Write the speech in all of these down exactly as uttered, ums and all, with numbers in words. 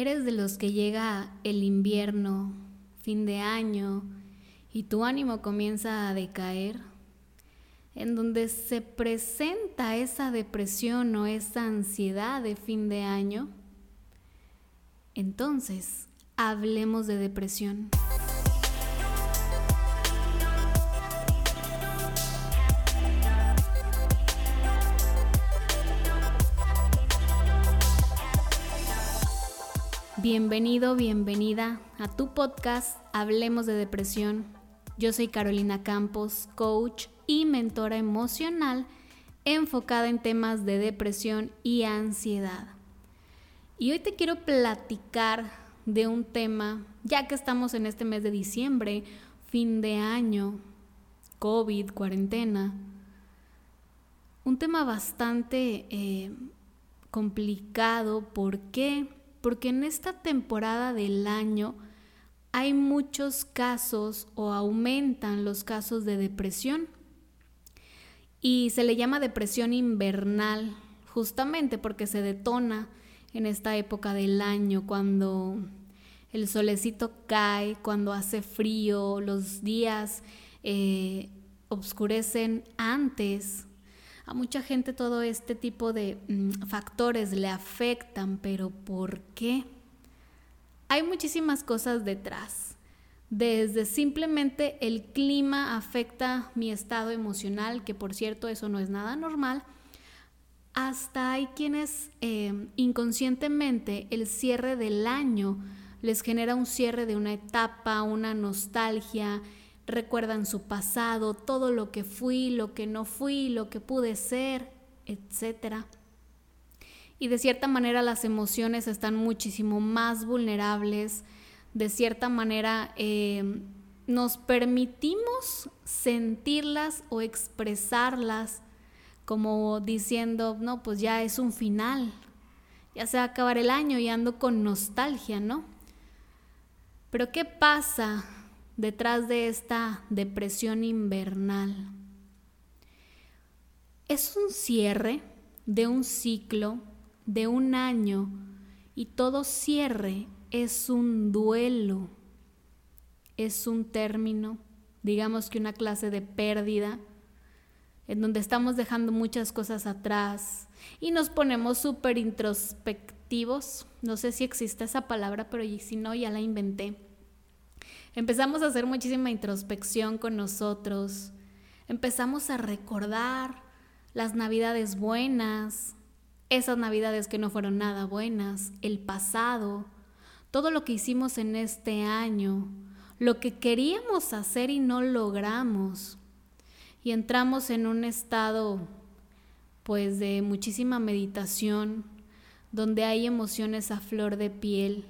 ¿Eres de los que llega el invierno, fin de año, y tu ánimo comienza a decaer? En donde se presenta esa depresión o esa ansiedad de fin de año. Entonces, hablemos de depresión. Bienvenido, bienvenida a tu podcast Hablemos de Depresión. Yo soy Carolina Campos, coach y mentora emocional enfocada en temas de depresión y ansiedad. Y hoy te quiero platicar de un tema, ya que estamos en este mes de diciembre, fin de año, COVID, cuarentena. Un tema bastante eh, complicado. ¿Por qué? Porque en esta temporada del año hay muchos casos o aumentan los casos de depresión. Y se le llama depresión invernal, justamente porque se detona en esta época del año, cuando el solecito cae, cuando hace frío, los días eh, oscurecen antes. A mucha gente todo este tipo de mm, factores le afectan, pero ¿por qué? Hay muchísimas cosas detrás. Desde simplemente el clima afecta mi estado emocional, que por cierto eso no es nada normal, hasta hay quienes eh, inconscientemente el cierre del año les genera un cierre de una etapa, una nostalgia, recuerdan su pasado, todo lo que fui, lo que no fui, lo que pude ser, etcétera. Y de cierta manera las emociones están muchísimo más vulnerables, de cierta manera eh, nos permitimos sentirlas o expresarlas, como diciendo, no, pues ya es un final, ya se va a acabar el año y ando con nostalgia, ¿no? Pero ¿qué pasa detrás de esta depresión invernal? Es un cierre de un ciclo, de un año, y todo cierre es un duelo, es un término, digamos que una clase de pérdida, en donde estamos dejando muchas cosas atrás y nos ponemos súper introspectivos. No sé si existe esa palabra, pero si no, ya la inventé. Empezamos a hacer muchísima introspección con nosotros. Empezamos a recordar las navidades buenas, esas navidades que no fueron nada buenas, el pasado, todo lo que hicimos en este año, lo que queríamos hacer y no logramos. Y entramos en un estado pues de muchísima meditación, donde hay emociones a flor de piel,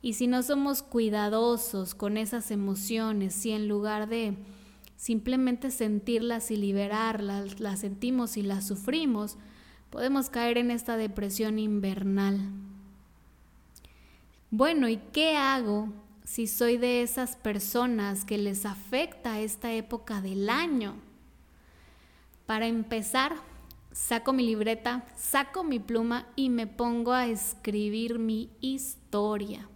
y si no somos cuidadosos con esas emociones y en lugar de simplemente sentirlas y liberarlas, las sentimos y las sufrimos, podemos caer en esta depresión invernal. Bueno, ¿y qué hago si soy de esas personas que les afecta esta época del año? Para empezar, saco mi libreta, saco mi pluma y me pongo a escribir mi historia.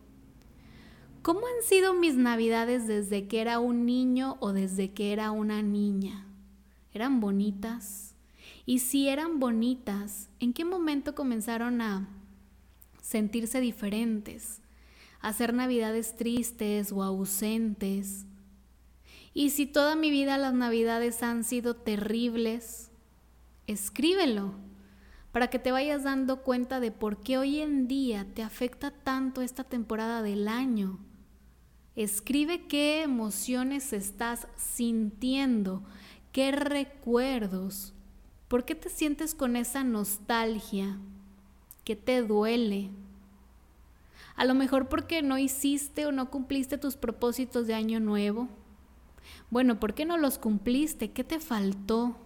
¿Cómo han sido mis navidades desde que era un niño o desde que era una niña? ¿Eran bonitas? Y si eran bonitas, ¿en qué momento comenzaron a sentirse diferentes? Hacer navidades tristes o ausentes. Y si toda mi vida las navidades han sido terribles, escríbelo para que te vayas dando cuenta de por qué hoy en día te afecta tanto esta temporada del año. Escribe qué emociones estás sintiendo, qué recuerdos, por qué te sientes con esa nostalgia, qué te duele. A lo mejor porque no hiciste o no cumpliste tus propósitos de año nuevo. Bueno, ¿por qué no los cumpliste? ¿Qué te faltó?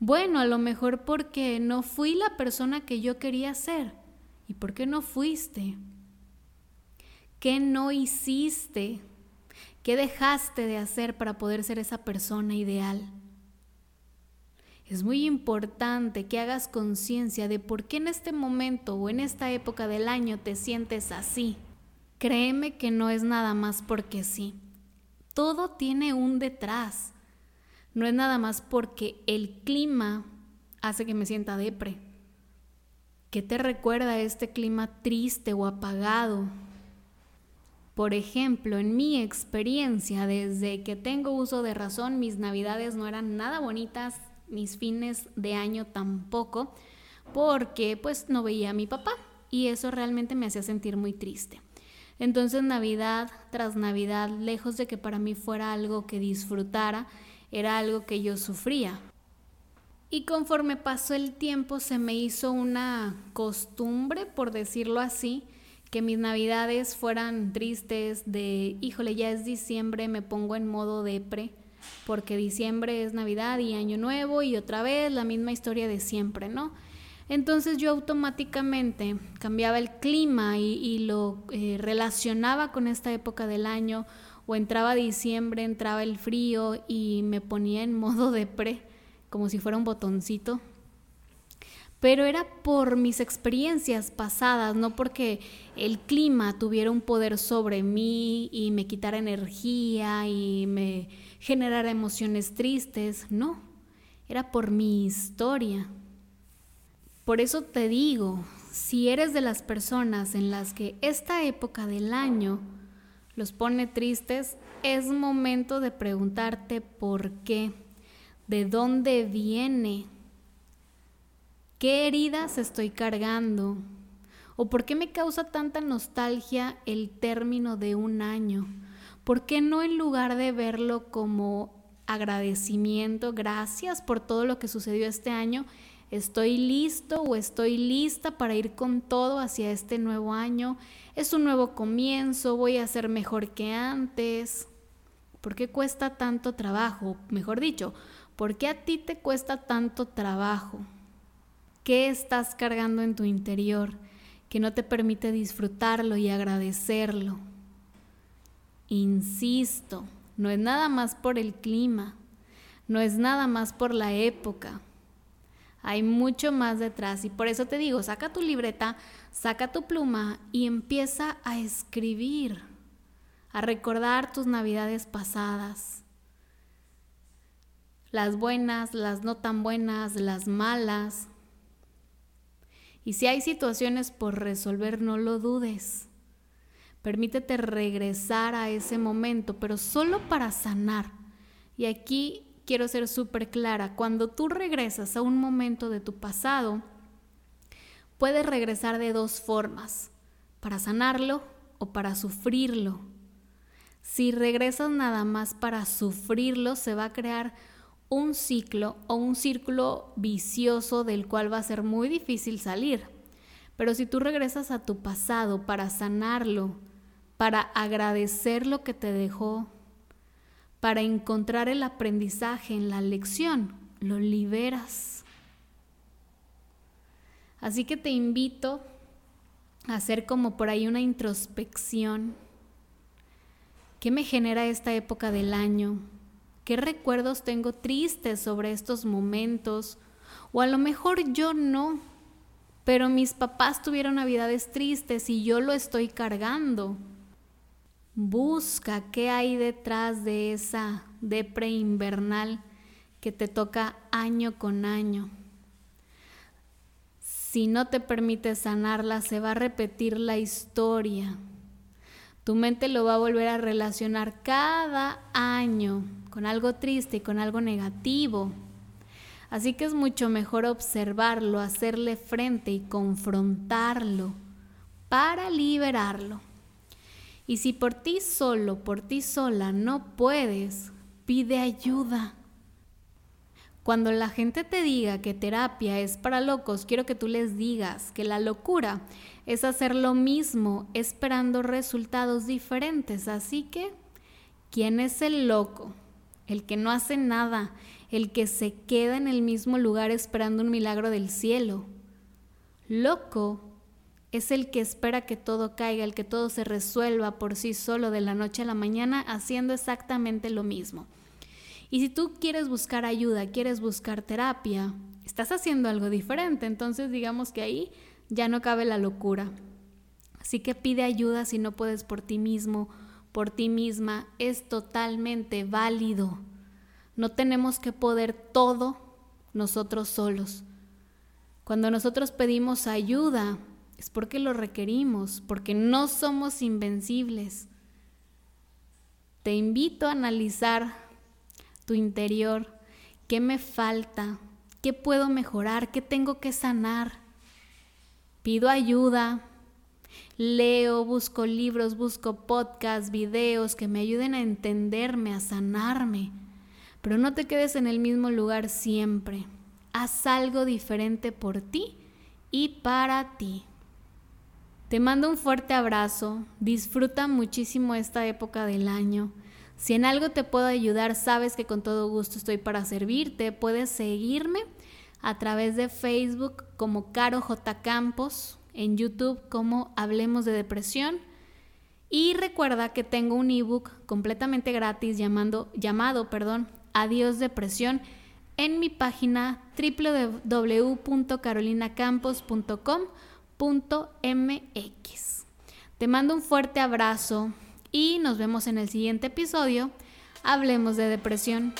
Bueno, a lo mejor porque no fui la persona que yo quería ser. ¿Y por qué no fuiste? ¿Qué no hiciste? ¿Qué dejaste de hacer para poder ser esa persona ideal? Es muy importante que hagas conciencia de por qué en este momento o en esta época del año te sientes así. Créeme que no es nada más porque sí. Todo tiene un detrás. No es nada más porque el clima hace que me sienta depre. ¿Qué te recuerda este clima triste o apagado? Por ejemplo, en mi experiencia, desde que tengo uso de razón, mis navidades no eran nada bonitas, mis fines de año tampoco, porque pues no veía a mi papá y eso realmente me hacía sentir muy triste. Entonces Navidad tras Navidad, lejos de que para mí fuera algo que disfrutara, era algo que yo sufría. Y conforme pasó el tiempo se me hizo una costumbre, por decirlo así, que mis navidades fueran tristes de, híjole, ya es diciembre, me pongo en modo depre, porque diciembre es Navidad y Año Nuevo y otra vez la misma historia de siempre, ¿no? Entonces yo automáticamente cambiaba el clima y, y lo eh, relacionaba con esta época del año, o entraba diciembre, entraba el frío y me ponía en modo depre, como si fuera un botoncito. Pero era por mis experiencias pasadas, no porque el clima tuviera un poder sobre mí y me quitara energía y me generara emociones tristes, no, era por mi historia. Por eso te digo, si eres de las personas en las que esta época del año los pone tristes, es momento de preguntarte por qué, de dónde viene. ¿Qué heridas estoy cargando? ¿O por qué me causa tanta nostalgia el término de un año? ¿Por qué no, en lugar de verlo como agradecimiento, gracias por todo lo que sucedió este año, estoy listo o estoy lista para ir con todo hacia este nuevo año? Es un nuevo comienzo, voy a ser mejor que antes. ¿Por qué cuesta tanto trabajo? Mejor dicho, ¿por qué a ti te cuesta tanto trabajo? ¿Qué estás cargando en tu interior que no te permite disfrutarlo y agradecerlo? Insisto, no es nada más por el clima, no es nada más por la época. Hay mucho más detrás y por eso te digo, saca tu libreta, saca tu pluma y empieza a escribir, a recordar tus navidades pasadas. Las buenas, las no tan buenas, las malas. Y si hay situaciones por resolver, no lo dudes. Permítete regresar a ese momento, pero solo para sanar. Y aquí quiero ser súper clara. Cuando tú regresas a un momento de tu pasado, puedes regresar de dos formas, para sanarlo o para sufrirlo. Si regresas nada más para sufrirlo, se va a crear un ciclo o un círculo vicioso del cual va a ser muy difícil salir. Pero si tú regresas a tu pasado para sanarlo, para agradecer lo que te dejó, para encontrar el aprendizaje en la lección, lo liberas. Así que te invito a hacer como por ahí una introspección. ¿Qué me genera esta época del año? ¿Qué recuerdos tengo tristes sobre estos momentos? O a lo mejor yo no, pero mis papás tuvieron navidades tristes y yo lo estoy cargando. Busca qué hay detrás de esa depre invernal que te toca año con año. Si no te permites sanarla, se va a repetir la historia. Tu mente lo va a volver a relacionar cada año con algo triste y con algo negativo. Así que es mucho mejor observarlo, hacerle frente y confrontarlo para liberarlo. Y si por ti solo, por ti sola no puedes, pide ayuda. Cuando la gente te diga que terapia es para locos, quiero que tú les digas que la locura es hacer lo mismo esperando resultados diferentes. Así que, ¿quién es el loco? El que no hace nada, el que se queda en el mismo lugar esperando un milagro del cielo. Loco es el que espera que todo caiga, el que todo se resuelva por sí solo de la noche a la mañana, haciendo exactamente lo mismo. Y si tú quieres buscar ayuda, quieres buscar terapia, estás haciendo algo diferente, entonces digamos que ahí ya no cabe la locura. Así que pide ayuda si no puedes por ti mismo, por ti misma, es totalmente válido. No tenemos que poder todo nosotros solos. Cuando nosotros pedimos ayuda es porque lo requerimos, porque no somos invencibles. Te invito a analizar tu interior, qué me falta, qué puedo mejorar, qué tengo que sanar. Pido ayuda, leo, busco libros, busco podcasts, videos que me ayuden a entenderme, a sanarme. Pero no te quedes en el mismo lugar siempre. Haz algo diferente por ti y para ti. Te mando un fuerte abrazo. Disfruta muchísimo esta época del año. Si en algo te puedo ayudar, sabes que con todo gusto estoy para servirte. Puedes seguirme a través de Facebook como Caro J. Campos, en YouTube como Hablemos de Depresión. Y recuerda que tengo un ebook completamente gratis llamando, llamado perdón, Adiós Depresión, en mi página doble u doble u doble u punto carolina campos punto com punto eme equis. Te mando un fuerte abrazo y nos vemos en el siguiente episodio. Hablemos de Depresión.